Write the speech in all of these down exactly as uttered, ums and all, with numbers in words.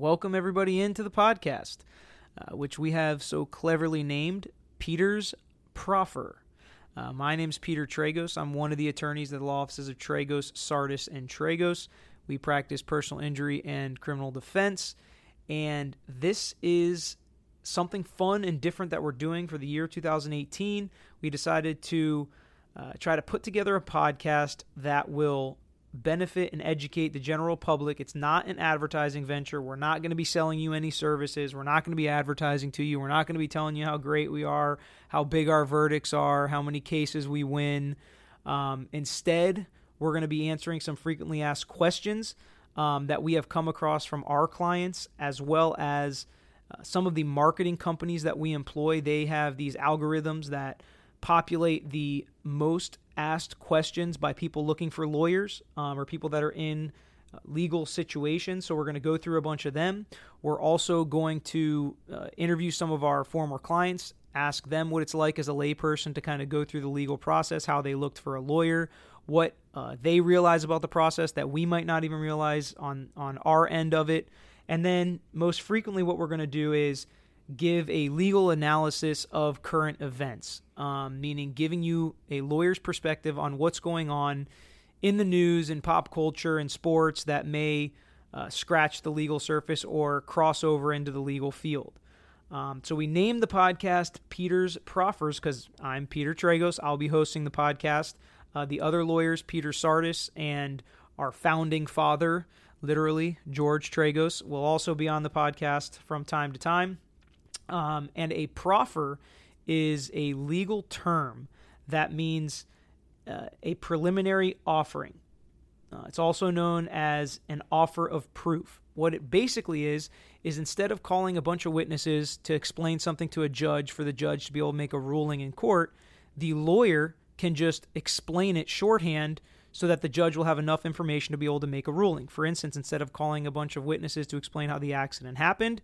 welcome everybody into the podcast, uh, which we have so cleverly named Peter's Proffer. Uh, my name's Peter Tragos. I'm one of the attorneys at the Law Offices of Tragos, Sardis, and Tragos. We practice personal injury and criminal defense, and this is something fun and different that we're doing for the year two thousand eighteen. We decided to uh, try to put together a podcast that will benefit and educate the general public. It's not an advertising venture. We're not going to be selling you any services. We're not going to be advertising to you. We're not going to be telling you how great we are, how big our verdicts are, how many cases we win. Um, instead, we're going to be answering some frequently asked questions um, that we have come across from our clients, as well as uh, some of the marketing companies that we employ. They have these algorithms that populate the most asked questions by people looking for lawyers um, or people that are in uh, legal situations. So we're going to go through a bunch of them. We're also going to uh, interview some of our former clients, ask them what it's like as a layperson to kind of go through the legal process, how they looked for a lawyer, what uh, they realize about the process that we might not even realize on, on our end of it. And then most frequently what we're going to do is give a legal analysis of current events, um, meaning giving you a lawyer's perspective on what's going on in the news and pop culture and sports that may uh, scratch the legal surface or cross over into the legal field. Um, so we named the podcast Peter's Proffers because I'm Peter Tragos. I'll be hosting the podcast. Uh, the other lawyers, Peter Sardis and our founding father, literally, George Tragos, will also be on the podcast from time to time. Um, and a proffer is a legal term that means uh, a preliminary offering. Uh, it's also known as an offer of proof. What it basically is, is instead of calling a bunch of witnesses to explain something to a judge for the judge to be able to make a ruling in court, the lawyer can just explain it shorthand so that the judge will have enough information to be able to make a ruling. For instance, instead of calling a bunch of witnesses to explain how the accident happened,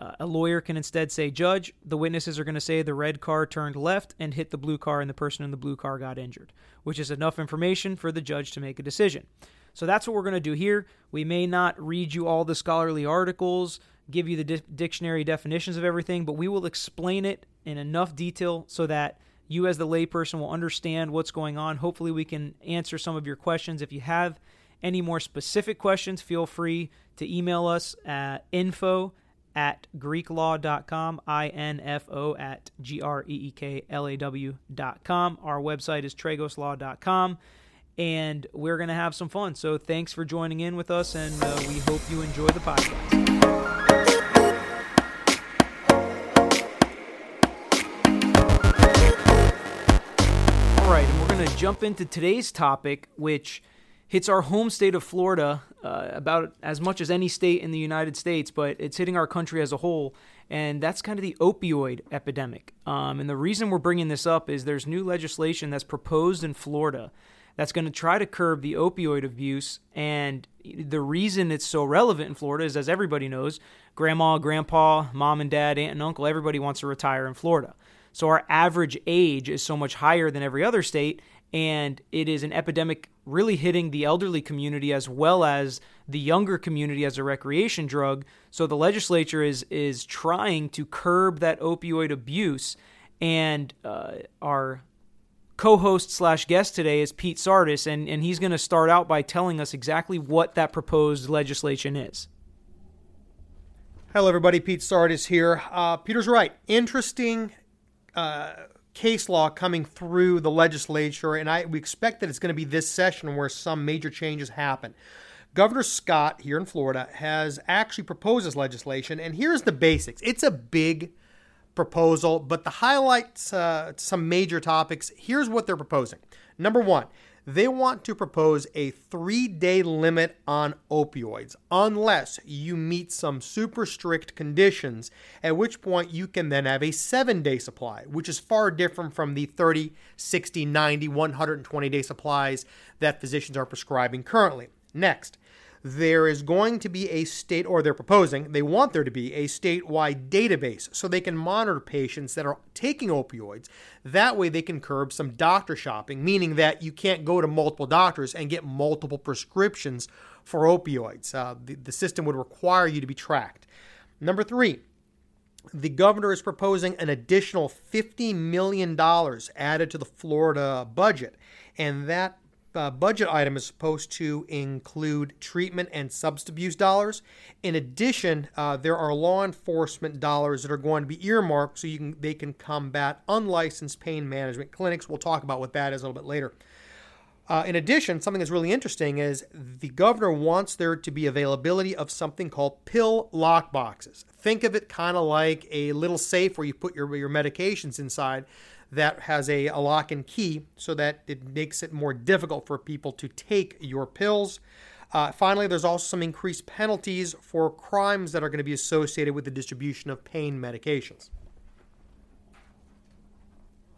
Uh, a lawyer can instead say, Judge, the witnesses are going to say the red car turned left and hit the blue car and the person in the blue car got injured, which is enough information for the judge to make a decision. So that's what we're going to do here. We may not read you all the scholarly articles, give you the di- dictionary definitions of everything, but we will explain it in enough detail so that you as the layperson will understand what's going on. Hopefully we can answer some of your questions. If you have any more specific questions, feel free to email us at info at greek law dot com, I N F O at G R E E K L A W dot com. Our website is tregoslaw dot com, and we're going to have some fun. So thanks for joining in with us, and uh, we hope you enjoy the podcast. All right, and we're going to jump into today's topic, which hits our home state of Florida uh, about as much as any state in the United States, but it's hitting our country as a whole, and that's kind of the opioid epidemic. Um, and the reason we're bringing this up is there's new legislation that's proposed in Florida that's going to try to curb the opioid abuse, and the reason it's so relevant in Florida is, as everybody knows, grandma, grandpa, mom and dad, aunt and uncle, everybody wants to retire in Florida. So our average age is so much higher than every other state, and it is an epidemic really hitting the elderly community as well as the younger community as a recreation drug. So the legislature is is trying to curb that opioid abuse. And uh, our co-host slash guest today is Pete Sardis, and, and he's going to start out by telling us exactly what that proposed legislation is. Hello, everybody. Pete Sardis here. Uh, Peter's right. Interesting uh case law coming through the legislature, and I we expect that it's going to be this session where some major changes happen. Governor Scott here in Florida has actually proposed this legislation, and here's the basics. It's a big proposal, but the highlights uh, some major topics. Here's what they're proposing. Number one, they want to propose a three-day limit on opioids unless you meet some super strict conditions, at which point you can then have a seven-day supply, which is far different from the thirty, sixty, ninety, one hundred twenty-day supplies that physicians are prescribing currently. Next, there is going to be a state, or they're proposing, they want there to be a statewide database so they can monitor patients that are taking opioids. That way they can curb some doctor shopping, meaning that you can't go to multiple doctors and get multiple prescriptions for opioids. Uh, the, the system would require you to be tracked. Number three, the governor is proposing an additional fifty million dollars added to the Florida budget. And that uh, budget item is supposed to include treatment and substance abuse dollars. In addition, uh, there are law enforcement dollars that are going to be earmarked so you can they can combat unlicensed pain management clinics. We'll talk about what that is a little bit later. Uh, in addition, something that's really interesting is the governor wants there to be availability of something called pill lock boxes. Think of it kind of like a little safe where you put your, your medications inside that has a, a lock and key so that it makes it more difficult for people to take your pills. Uh, finally, there's also some increased penalties for crimes that are going to be associated with the distribution of pain medications.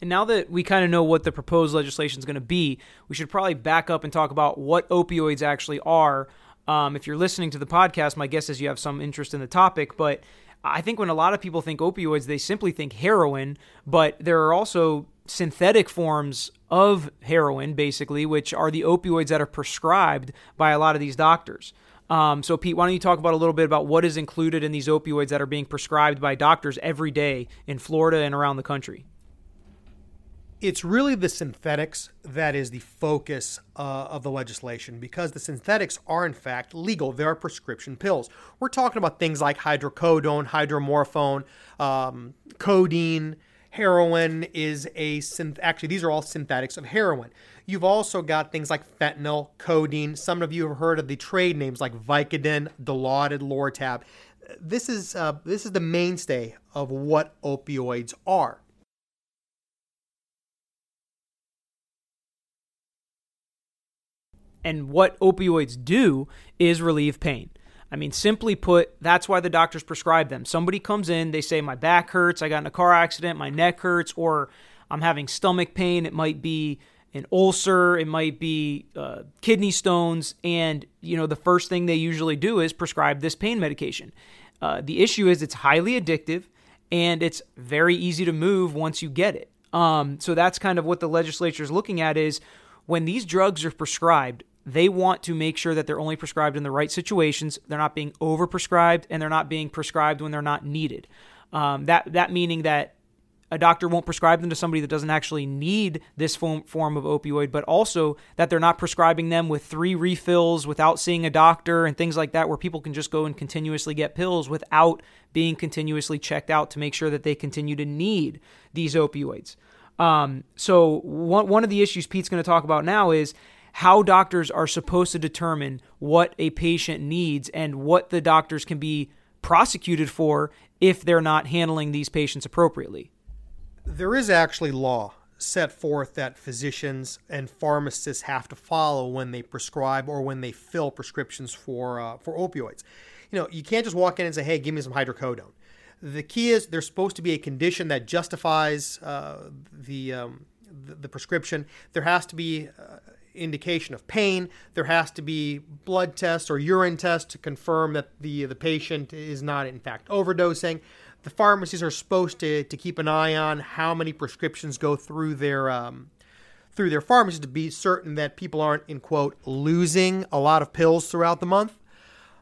And now that we kind of know what the proposed legislation is going to be, we should probably back up and talk about what opioids actually are. Um, if you're listening to the podcast, my guess is you have some interest in the topic, but I think when a lot of people think opioids, they simply think heroin, but there are also synthetic forms of heroin, basically, which are the opioids that are prescribed by a lot of these doctors. Um, so, Pete, why don't you talk about a little bit about what is included in these opioids that are being prescribed by doctors every day in Florida and around the country? It's really the synthetics that is the focus uh, of the legislation, because the synthetics are, in fact, legal. They are prescription pills. We're talking about things like hydrocodone, hydromorphone, um, codeine. Heroin is a synth. Actually, these are all synthetics of heroin. You've also got things like fentanyl, codeine. Some of you have heard of the trade names like Vicodin, Dilaudid, Lortab. This is uh, this is the mainstay of what opioids are. And what opioids do is relieve pain. I mean, simply put, that's why the doctors prescribe them. Somebody comes in, they say, my back hurts, I got in a car accident, my neck hurts, or I'm having stomach pain. It might be an ulcer, it might be uh, kidney stones. And, you know, the first thing they usually do is prescribe this pain medication. Uh, the issue is it's highly addictive and it's very easy to move once you get it. Um, so that's kind of what the legislature is looking at is when these drugs are prescribed, they want to make sure that they're only prescribed in the right situations, they're not being overprescribed, and they're not being prescribed when they're not needed. Um, that that meaning that a doctor won't prescribe them to somebody that doesn't actually need this form, form of opioid, but also that they're not prescribing them with three refills without seeing a doctor and things like that, where people can just go and continuously get pills without being continuously checked out to make sure that they continue to need these opioids. Um, so one, one of the issues Pete's going to talk about now is how doctors are supposed to determine what a patient needs and what the doctors can be prosecuted for if they're not handling these patients appropriately. There is actually law set forth that physicians and pharmacists have to follow when they prescribe or when they fill prescriptions for uh, for opioids. You know, you can't just walk in and say, hey, give me some hydrocodone. The key is there's supposed to be a condition that justifies uh, the, um, the the prescription. There has to be uh, indication of pain. There has to be blood tests or urine tests to confirm that the, the patient is not, in fact, overdosing. The pharmacies are supposed to, to keep an eye on how many prescriptions go through their um, through their pharmacies to be certain that people aren't, in quote, losing a lot of pills throughout the month.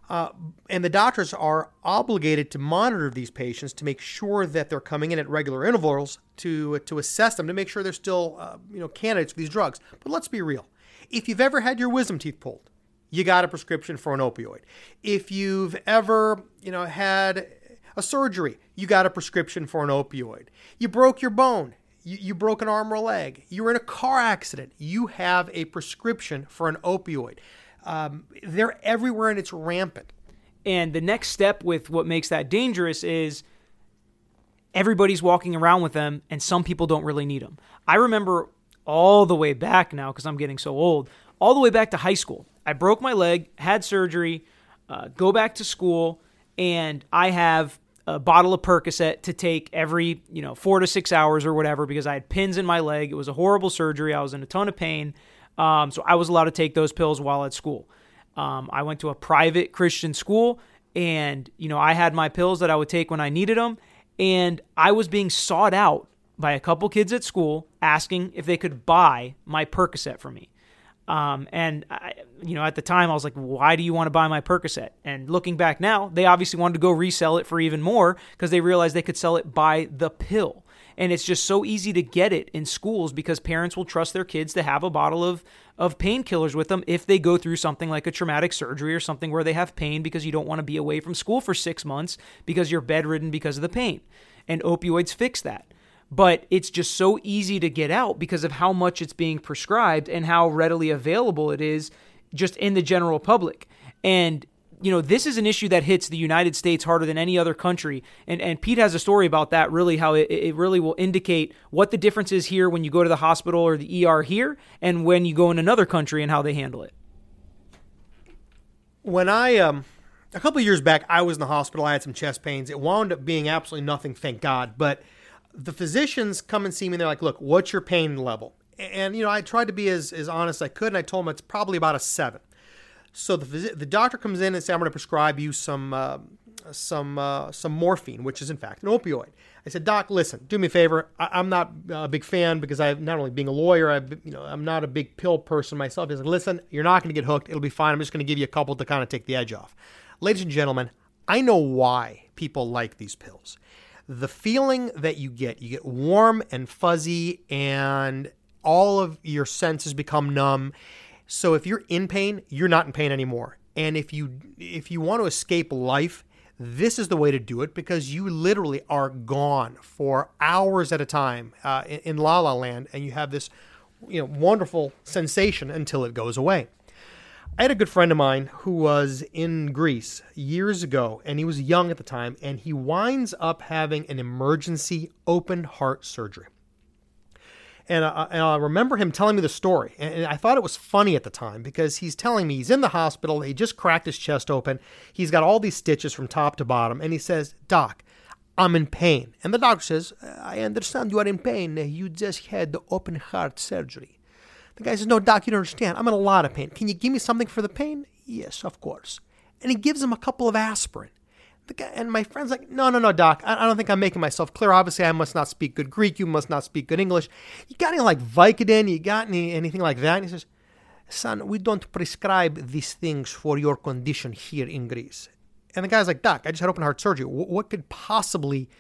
Uh, and the doctors are obligated to monitor these patients to make sure that they're coming in at regular intervals to to assess them, to make sure they're still uh, you know candidates for these drugs. But let's be real. If you've ever had your wisdom teeth pulled, you got a prescription for an opioid. If you've ever you know had a surgery, you got a prescription for an opioid. You broke your bone. You, you broke an arm or a leg. You were in a car accident. You have a prescription for an opioid. Um, they're everywhere and it's rampant. And the next step with what makes that dangerous is everybody's walking around with them and some people don't really need them. I remember all the way back now, because I'm getting so old, all the way back to high school. I broke my leg, had surgery, uh, go back to school, and I have a bottle of Percocet to take every, you know, four to six hours or whatever, because I had pins in my leg. It was a horrible surgery. I was in a ton of pain. Um, so I was allowed to take those pills while at school. Um, I went to a private Christian school and, you know, I had my pills that I would take when I needed them. And I was being sought out by a couple kids at school asking if they could buy my Percocet for me. Um, and, I, you know, at the time I was like, why do you want to buy my Percocet? And looking back now, they obviously wanted to go resell it for even more because they realized they could sell it by the pill. And it's just so easy to get it in schools because parents will trust their kids to have a bottle of, of painkillers with them if they go through something like a traumatic surgery or something where they have pain, because you don't want to be away from school for six months because you're bedridden because of the pain. And opioids fix that. But it's just so easy to get out because of how much it's being prescribed and how readily available it is just in the general public. And, you know, this is an issue that hits the United States harder than any other country. And and Pete has a story about that, really, how it, it really will indicate what the difference is here when you go to the hospital or the E R here and when you go in another country and how they handle it. When I, um, a couple of years back, I was in the hospital. I had some chest pains. It wound up being absolutely nothing, thank God. But the physicians come and see me and they're like, look, what's your pain level? And, you know, I tried to be as, as honest as I could. And I told them it's probably about a seven. So the phys- the doctor comes in and says, I'm going to prescribe you some, uh, some, uh, some morphine, which is in fact an opioid. I said, doc, listen, do me a favor. I- I'm not a big fan because I, not only being a lawyer, I've been, you know, I'm not a big pill person myself. He said, listen, you're not going to get hooked. It'll be fine. I'm just going to give you a couple to kind of take the edge off. Ladies and gentlemen, I know why people like these pills. The feeling that you get, you get warm and fuzzy and all of your senses become numb. So if you're in pain, you're not in pain anymore. And if you if you want to escape life, this is the way to do it, because you literally are gone for hours at a time uh, in, in La La Land, and you have this, you know, wonderful sensation until it goes away. I had a good friend of mine who was in Greece years ago, and he was young at the time, and he winds up having an emergency open heart surgery. And I, and I remember him telling me the story, and I thought it was funny at the time because he's telling me he's in the hospital, he just cracked his chest open, he's got all these stitches from top to bottom, and he says, Doc, I'm in pain. And the doctor says, I understand you are in pain, you just had the open heart surgery. The guy says, no, Doc, you don't understand. I'm in a lot of pain. Can you give me something for the pain? Yes, of course. And he gives him a couple of aspirin. The guy, and my friend's like, no, no, no, Doc. I, I don't think I'm making myself clear. Obviously, I must not speak good Greek. You must not speak good English. You got any, like, Vicodin? You got any anything like that? And he says, son, we don't prescribe these things for your condition here in Greece. And the guy's like, Doc, I just had open heart surgery. W- what could possibly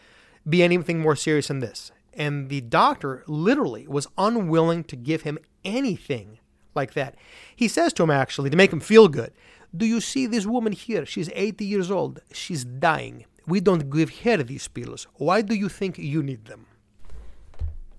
be anything more serious than this? And the doctor literally was unwilling to give him anything like that. He says to him, actually, to make him feel good, do you see this woman here? She's eighty years old. She's dying. We don't give her these pills. Why do you think you need them?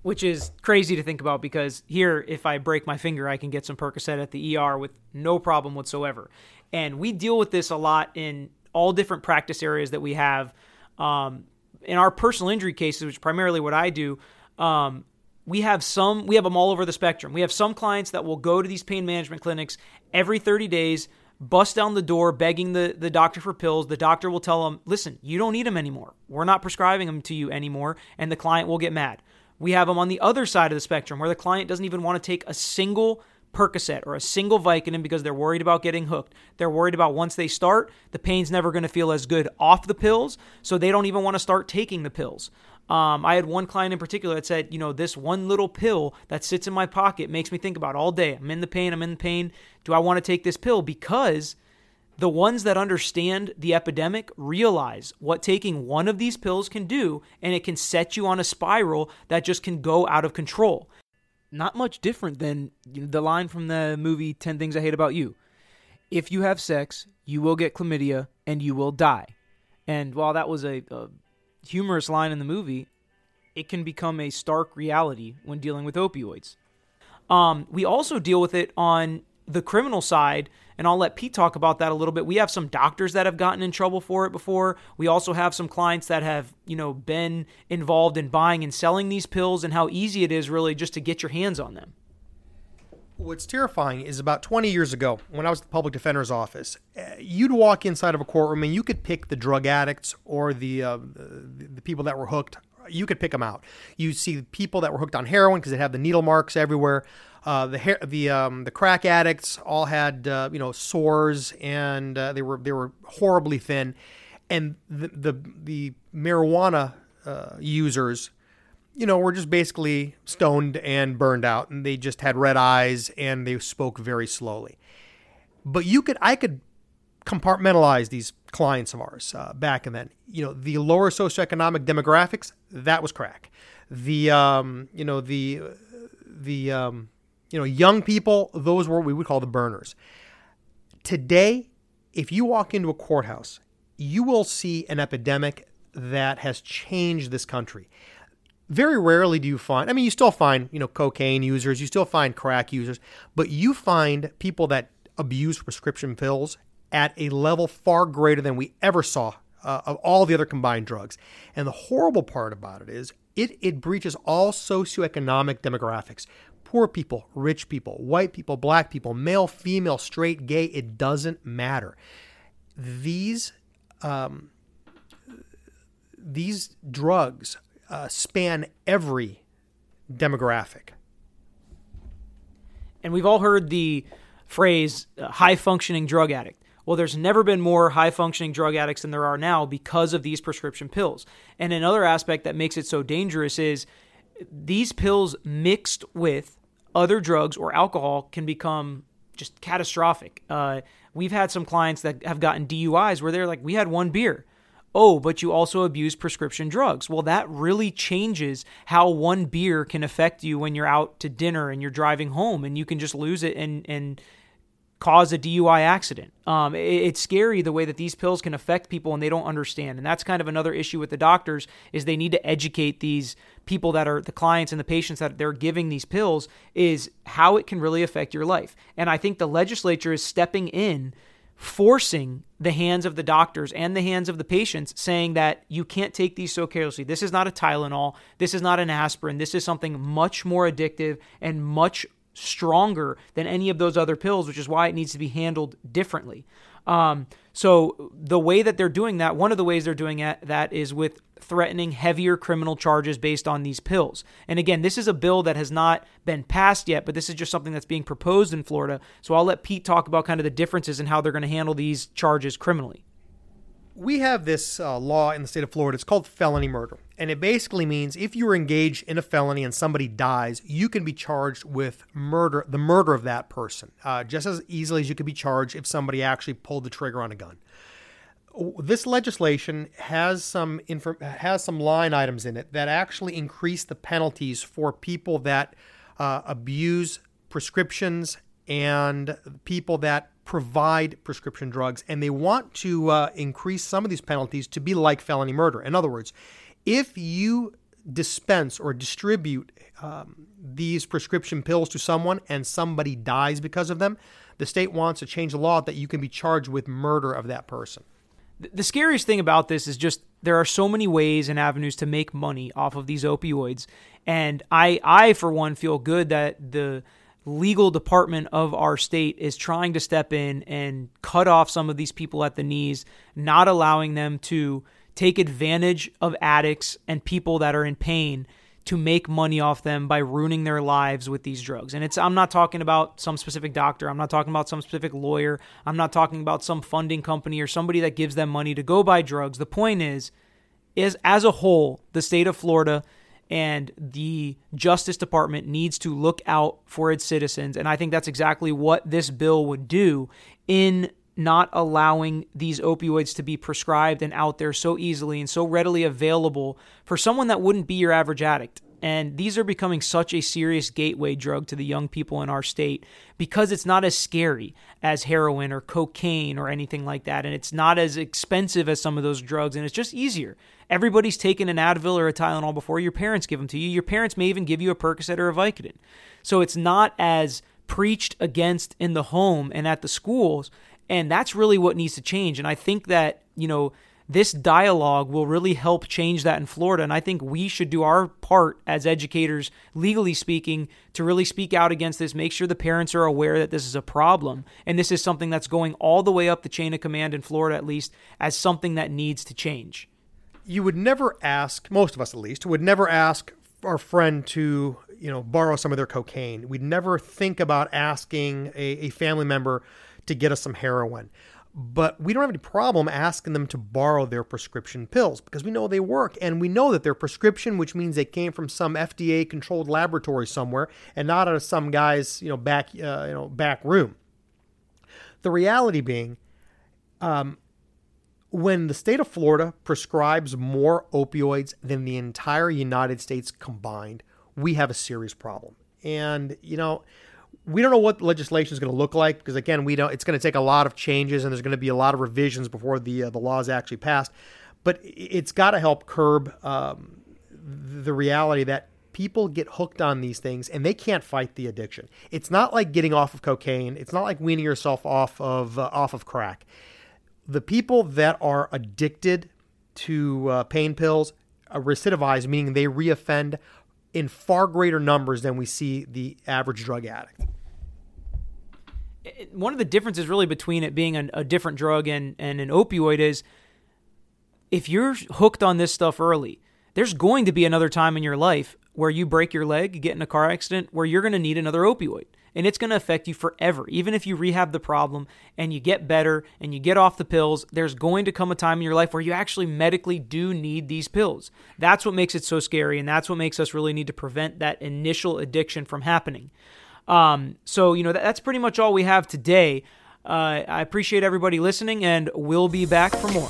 Which is crazy to think about, because here, if I break my finger, I can get some Percocet at the E R with no problem whatsoever. And we deal with this a lot in all different practice areas that we have. Um, in our personal injury cases, which is primarily what I do, um, we have some, we have them all over the spectrum. We have some clients that will go to these pain management clinics every thirty days, bust down the door, begging the, the doctor for pills. The doctor will tell them, listen, you don't need them anymore. We're not prescribing them to you anymore. And the client will get mad. We have them on the other side of the spectrum, where the client doesn't even want to take a single Percocet or a single Vicodin because they're worried about getting hooked. They're worried about once they start, the pain's never going to feel as good off the pills, so they don't even want to start taking the pills. Um, I had one client in particular that said, you know, this one little pill that sits in my pocket makes me think about all day. I'm in the pain. I'm in the pain. Do I want to take this pill? Because the ones that understand the epidemic realize what taking one of these pills can do, and it can set you on a spiral that just can go out of control. Not much different than the line from the movie ten things I Hate About You. If you have sex, you will get chlamydia and you will die. And while that was a, a humorous line in the movie, it can become a stark reality when dealing with opioids. Um, we also deal with it on the criminal side, and I'll let Pete talk about that a little bit. We have some doctors that have gotten in trouble for it before. We also have some clients that have, you know, been involved in buying and selling these pills, and how easy it is really just to get your hands on them. What's terrifying is about twenty years ago, when I was at the public defender's office, you'd walk inside of a courtroom and you could pick the drug addicts or the uh, the people that were hooked. You could pick them out. You'd see people that were hooked on heroin because they had the needle marks everywhere. Uh, the hair, the um, the crack addicts all had uh, you know sores, and uh, they were they were horribly thin, and the the, the marijuana uh, users you know, were just basically stoned and burned out, and they just had red eyes and they spoke very slowly. But you could, I could compartmentalize these clients of ours uh, back and then. You know, the lower socioeconomic demographics, that was crack. The, um, you know, the, the, um, you know, young people, those were what we would call the burners. Today, if you walk into a courthouse, you will see an epidemic that has changed this country. Very rarely do you find, I mean, you still find, you know, cocaine users, you still find crack users, but you find people that abuse prescription pills at a level far greater than we ever saw uh, of all the other combined drugs. And the horrible part about it is it, it breaches all socioeconomic demographics. Poor people, rich people, white people, black people, male, female, straight, gay, it doesn't matter. These, um, these drugs Uh, span every demographic. And we've all heard the phrase uh, high-functioning drug addict. Well, there's never been more high-functioning drug addicts than there are now because of these prescription pills. And another aspect that makes it so dangerous is these pills mixed with other drugs or alcohol can become just catastrophic. Uh, we've had some clients that have gotten D U Is where they're like, we had one beer. Oh, but you also abuse prescription drugs. Well, that really changes how one beer can affect you when you're out to dinner and you're driving home, and you can just lose it and and cause a D U I accident. Um, it, it's scary the way that these pills can affect people, and they don't understand. And that's kind of another issue with the doctors is they need to educate these people that are the clients and the patients that they're giving these pills is how it can really affect your life. And I think the legislature is stepping in, forcing the hands of the doctors and the hands of the patients, saying that you can't take these so carelessly. This is not a Tylenol. This is not an aspirin. This is something much more addictive and much stronger than any of those other pills, which is why it needs to be handled differently. Um, so the way that they're doing that, one of the ways they're doing that is with threatening heavier criminal charges based on these pills. And again, this is a bill that has not been passed yet, but this is just something that's being proposed in Florida. So I'll let Pete talk about kind of the differences in how they're going to handle these charges criminally. We have this uh, law in the state of Florida. It's called felony murder. And it basically means if you were engaged in a felony and somebody dies, you can be charged with murder, the murder of that person, uh, just as easily as you could be charged if somebody actually pulled the trigger on a gun. This legislation has some inf- has some line items in it that actually increase the penalties for people that uh, abuse prescriptions and people that provide prescription drugs. And they want to uh, increase some of these penalties to be like felony murder. In other words, if you dispense or distribute um, these prescription pills to someone and somebody dies because of them, the state wants to change the law that you can be charged with murder of that person. The scariest thing about this is just there are so many ways and avenues to make money off of these opioids. And I, I for one, feel good that the legal department of our state is trying to step in and cut off some of these people at the knees, not allowing them to take advantage of addicts and people that are in pain to make money off them by ruining their lives with these drugs. And it's I'm not talking about some specific doctor. I'm not talking about some specific lawyer. I'm not talking about some funding company or somebody that gives them money to go buy drugs. The point is, is as a whole, the state of Florida and the Justice Department needs to look out for its citizens. And I think that's exactly what this bill would do in not allowing these opioids to be prescribed and out there so easily and so readily available for someone that wouldn't be your average addict. And these are becoming such a serious gateway drug to the young people in our state because it's not as scary as heroin or cocaine or anything like that. And it's not as expensive as some of those drugs. And it's just easier. Everybody's taken an Advil or a Tylenol before your parents give them to you. Your parents may even give you a Percocet or a Vicodin. So it's not as preached against in the home and at the schools. And that's really what needs to change. And I think that, you know, this dialogue will really help change that in Florida. And I think we should do our part as educators, legally speaking, to really speak out against this, make sure the parents are aware that this is a problem. And this is something that's going all the way up the chain of command in Florida, at least, as something that needs to change. You would never ask, most of us at least, would never ask our friend to, you know, borrow some of their cocaine. We'd never think about asking a, a family member to get us some heroin. but we don't have any problem asking them to borrow their prescription pills because we know they work, and we know that they're prescription, which means they came from some F D A-controlled laboratory somewhere and not out of some guy's, you know, back, uh, you know, back room. The reality being, um, when the state of Florida prescribes more opioids than the entire United States combined, we have a serious problem. And, you know, we don't know what legislation is going to look like because, again, we don't. It's going to take a lot of changes, and there's going to be a lot of revisions before the uh, the law is actually passed. But it's got to help curb um, the reality that people get hooked on these things, and they can't fight the addiction. It's not like getting off of cocaine. It's not like weaning yourself off of uh, off of crack. The people that are addicted to uh, pain pills uh, recidivize, meaning they reoffend in far greater numbers than we see the average drug addict. It, one of the differences really between it being an, a different drug and, and an opioid is if you're hooked on this stuff early, there's going to be another time in your life where you break your leg, get in a car accident, where you're going to need another opioid. And it's going to affect you forever. Even if you rehab the problem and you get better and you get off the pills, there's going to come a time in your life where you actually medically do need these pills. That's what makes it so scary, and that's what makes us really need to prevent that initial addiction from happening. Um, so, you know, that, that's pretty much all we have today. Uh, I appreciate everybody listening, and we'll be back for more.